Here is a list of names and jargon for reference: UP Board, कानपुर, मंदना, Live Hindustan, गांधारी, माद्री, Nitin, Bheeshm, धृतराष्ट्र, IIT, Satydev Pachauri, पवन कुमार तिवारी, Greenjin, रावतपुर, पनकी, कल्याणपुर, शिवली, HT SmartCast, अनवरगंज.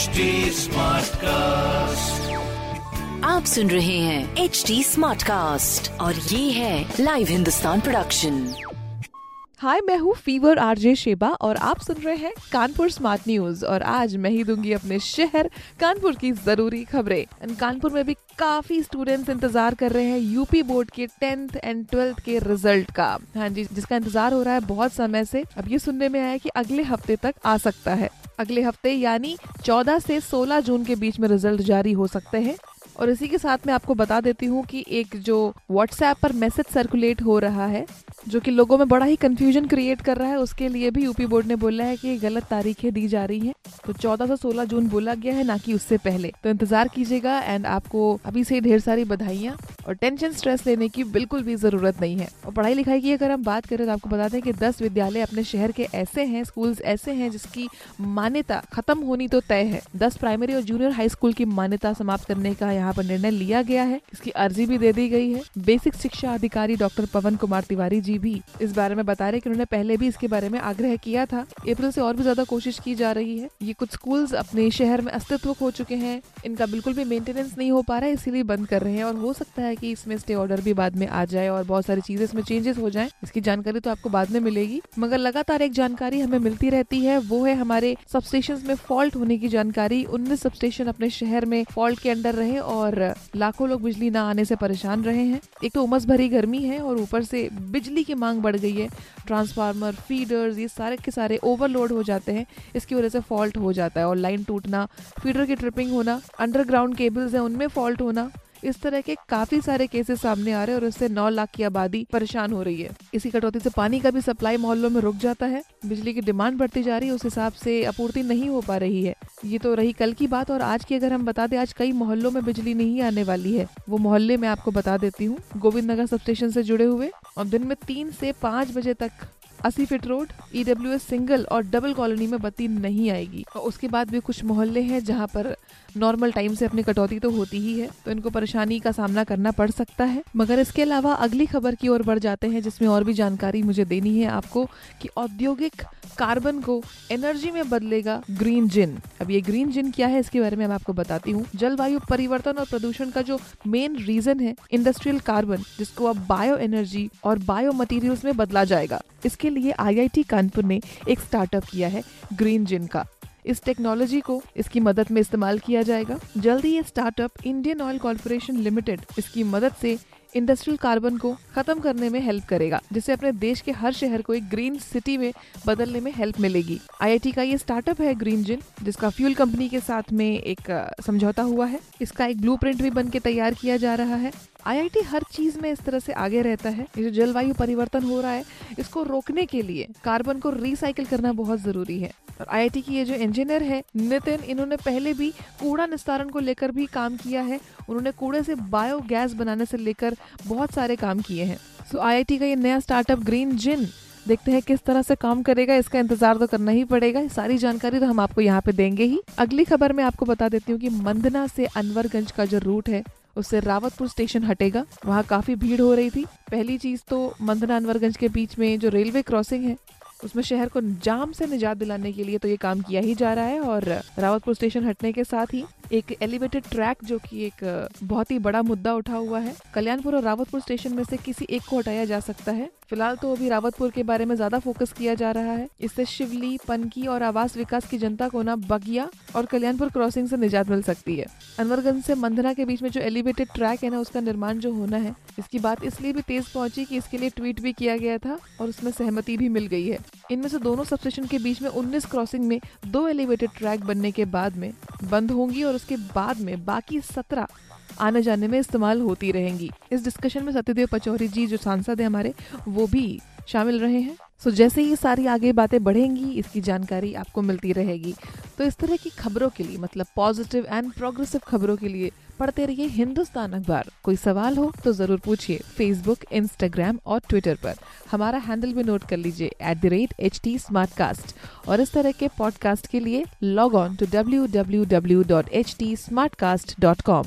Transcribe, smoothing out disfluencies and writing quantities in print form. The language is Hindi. HT SmartCast। आप सुन रहे हैं HT SmartCast और ये है लाइव हिंदुस्तान प्रोडक्शन। हाय, मैं हूँ फीवर आरजे शेबा और आप सुन रहे हैं कानपुर स्मार्ट न्यूज। और आज मैं ही दूंगी अपने शहर कानपुर की जरूरी खबरें। कानपुर में भी काफी स्टूडेंट्स इंतजार कर रहे हैं यूपी बोर्ड के 10th एंड 12th के रिजल्ट का। हाँ जी, जिसका इंतजार हो रहा है बहुत समय से। अब ये सुनने में आया कि अगले हफ्ते तक आ सकता है। अगले हफ्ते यानी 14 से 16 जून के बीच में रिजल्ट जारी हो सकते हैं। और इसी के साथ मैं आपको बता देती हूँ कि एक जो व्हाट्सएप पर मैसेज सर्कुलेट हो रहा है जो कि लोगों में बड़ा ही कंफ्यूजन क्रिएट कर रहा है, उसके लिए भी यूपी बोर्ड ने बोला है कि गलत तारीखें दी जा रही हैं। तो 14 से 16 जून बोला गया है, ना कि उससे पहले। तो इंतजार कीजिएगा एंड आपको अभी से ढेर सारी बधाइयाँ और टेंशन स्ट्रेस लेने की बिल्कुल भी जरूरत नहीं है। और पढ़ाई लिखाई की अगर हम बात करें तो आपको बता दें कि 10 विद्यालय अपने शहर के ऐसे हैं, स्कूल्स ऐसे हैं जिसकी मान्यता खत्म होनी तो तय है। 10 प्राइमरी और जूनियर हाई स्कूल की मान्यता समाप्त करने का यहाँ पर निर्णय लिया गया है। इसकी अर्जी भी दे दी गई है। बेसिक शिक्षा अधिकारी डॉक्टर पवन कुमार तिवारी जी भी इस बारे में बता रहे कि उन्होंने पहले भी इसके बारे में आग्रह किया था। अप्रैल से और भी ज्यादा कोशिश की जा रही है। ये कुछ स्कूल्स अपने शहर में अस्तित्व खो चुके हैं, इनका बिल्कुल भी मेंटेनेंस नहीं हो पा रहा है, इसीलिए बंद कर रहे हैं। और हो सकता है कि इसमें स्टे ऑर्डर भी बाद में आ जाए और बहुत सारी चीजें इसमें चेंजेस हो जाएं। इसकी जानकारी तो आपको बाद में मिलेगी, मगर लगातार एक जानकारी हमें मिलती रहती है, वो है हमारे सबस्टेशंस में फॉल्ट होने की जानकारी। 19 सबस्टेशन अपने शहर में फॉल्ट के अंडर रहे और लाखों लोग बिजली न आने से परेशान रहे हैं। एक तो उमस भरी गर्मी है और ऊपर से बिजली की मांग बढ़ गई है। ट्रांसफार्मर, फीडर्स, ये सारे के सारे ओवरलोड हो जाते हैं, इसकी वजह से फॉल्ट हो जाता है। और लाइन टूटना, फीडर की ट्रिपिंग होना, अंडरग्राउंड केबल्स हैं उनमें फॉल्ट होना, इस तरह के काफी सारे केसेस सामने आ रहे हैं और इससे 9 लाख की आबादी परेशान हो रही है। इसी कटौती से पानी का भी सप्लाई मोहल्लों में रुक जाता है। बिजली की डिमांड बढ़ती जा रही है, उस हिसाब से आपूर्ति नहीं हो पा रही है। ये तो रही कल की बात। और आज की अगर हम बता दें, आज कई मोहल्लों में बिजली नहीं आने वाली है। वो मोहल्ले में आपको बता देती हूँ, गोविंद नगर सबस्टेशन से जुड़े हुए। और दिन में 3 से 5 बजे तक 80 फीट रोड, EWS सिंगल और डबल कॉलोनी में बत्ती नहीं आएगी। और उसके बाद भी कुछ मोहल्ले हैं जहां पर नॉर्मल टाइम से अपनी कटौती तो होती ही है, तो इनको परेशानी का सामना करना पड़ सकता है। मगर इसके अलावा अगली खबर की ओर बढ़ जाते हैं, जिसमें और भी जानकारी मुझे देनी है आपको कि औद्योगिक कार्बन को एनर्जी में बदलेगा ग्रीनजिन। अब ये ग्रीनजिन क्या है, इसके बारे में मैं आपको बताती हूँ। जलवायु परिवर्तन और प्रदूषण का जो मेन रीजन है, इंडस्ट्रियल कार्बन, जिसको अब बायो एनर्जी और बायो मटीरियल्स में बदला जाएगा। इसके लिए IIT कानपुर ने एक स्टार्टअप किया है ग्रीनजिन का। इस टेक्नोलॉजी को इसकी मदद में इस्तेमाल किया जाएगा। जल्दी ये startup Indian Oil Corporation Limited इसकी मदद से इंडस्ट्रियल कार्बन को खत्म करने में हेल्प करेगा, जिससे अपने देश के हर शहर को एक ग्रीन सिटी में बदलने में हेल्प मिलेगी। IIT का ये स्टार्टअप है ग्रीनजिन, जिसका फ्यूल कंपनी के साथ में एक समझौता हुआ है। इसका एक ब्लूप्रिंट भी बनके तैयार किया जा रहा है। IIT हर चीज में इस तरह से आगे रहता है। जो जलवायु परिवर्तन हो रहा है, इसको रोकने के लिए कार्बन को रिसाइकिल करना बहुत जरूरी है। और IIT की ये जो इंजीनियर है नितिन, इन्होंने पहले भी कूड़ा निस्तारण को लेकर भी काम किया है। उन्होंने कूड़े से बायोगैस बनाने से लेकर बहुत सारे काम किए हैं। सो IIT का ये नया स्टार्टअप ग्रीनजिन, देखते हैं किस तरह से काम करेगा, इसका इंतजार तो करना ही पड़ेगा। सारी जानकारी तो हम आपको यहाँ पे देंगे ही। अगली खबर मैं आपको बता देती हूँ कि मंदना से अनवरगंज का जो रूट है, उससे रावतपुर स्टेशन हटेगा। वहाँ काफी भीड़ हो रही थी। पहली चीज तो मंदना अनवरगंज के बीच में जो रेलवे क्रॉसिंग है, उसमें शहर को जाम से निजात दिलाने के लिए तो ये काम किया ही जा रहा है। और रावतपुर स्टेशन हटने के साथ ही एक एलिवेटेड ट्रैक, जो कि एक बहुत ही बड़ा मुद्दा उठा हुआ है, कल्याणपुर और रावतपुर स्टेशन में से किसी एक को हटाया जा सकता है। फिलहाल तो अभी रावतपुर के बारे में ज्यादा फोकस किया जा रहा है। इससे शिवली, पनकी और आवास विकास की जनता को ना बगिया और कल्याणपुर क्रॉसिंग से निजात मिल सकती है। अनवरगंज से मंदना के बीच में जो एलिवेटेड ट्रैक है ना, उसका निर्माण जो होना है, इसकी बात इसलिए भी तेज पहुंची कि इसके लिए ट्वीट भी किया गया था और उसमें सहमति भी मिल गई है। इनमें से दोनों सबस्टेशन के बीच में 19 क्रॉसिंग में 2 एलिवेटेड ट्रैक बनने के बाद में बंद होंगी और उसके बाद में बाकी 17 आने जाने में इस्तेमाल होती रहेंगी। इस डिस्कशन में सत्यदेव पचौरी जी जो सांसद है हमारे, वो भी शामिल रहे हैं। सो जैसे ही सारी आगे बातें बढ़ेंगी, इसकी जानकारी आपको मिलती रहेगी। तो इस तरह की खबरों के लिए, मतलब पॉजिटिव एंड प्रोग्रेसिव खबरों के लिए, पढ़ते रहिए हिंदुस्तान अखबार। कोई सवाल हो तो जरूर पूछिए। फेसबुक, इंस्टाग्राम और ट्विटर पर हमारा हैंडल भी नोट कर लीजिए @HT SmartCast। और इस तरह के पॉडकास्ट के लिए लॉग ऑन टू www.htsmartcast.com।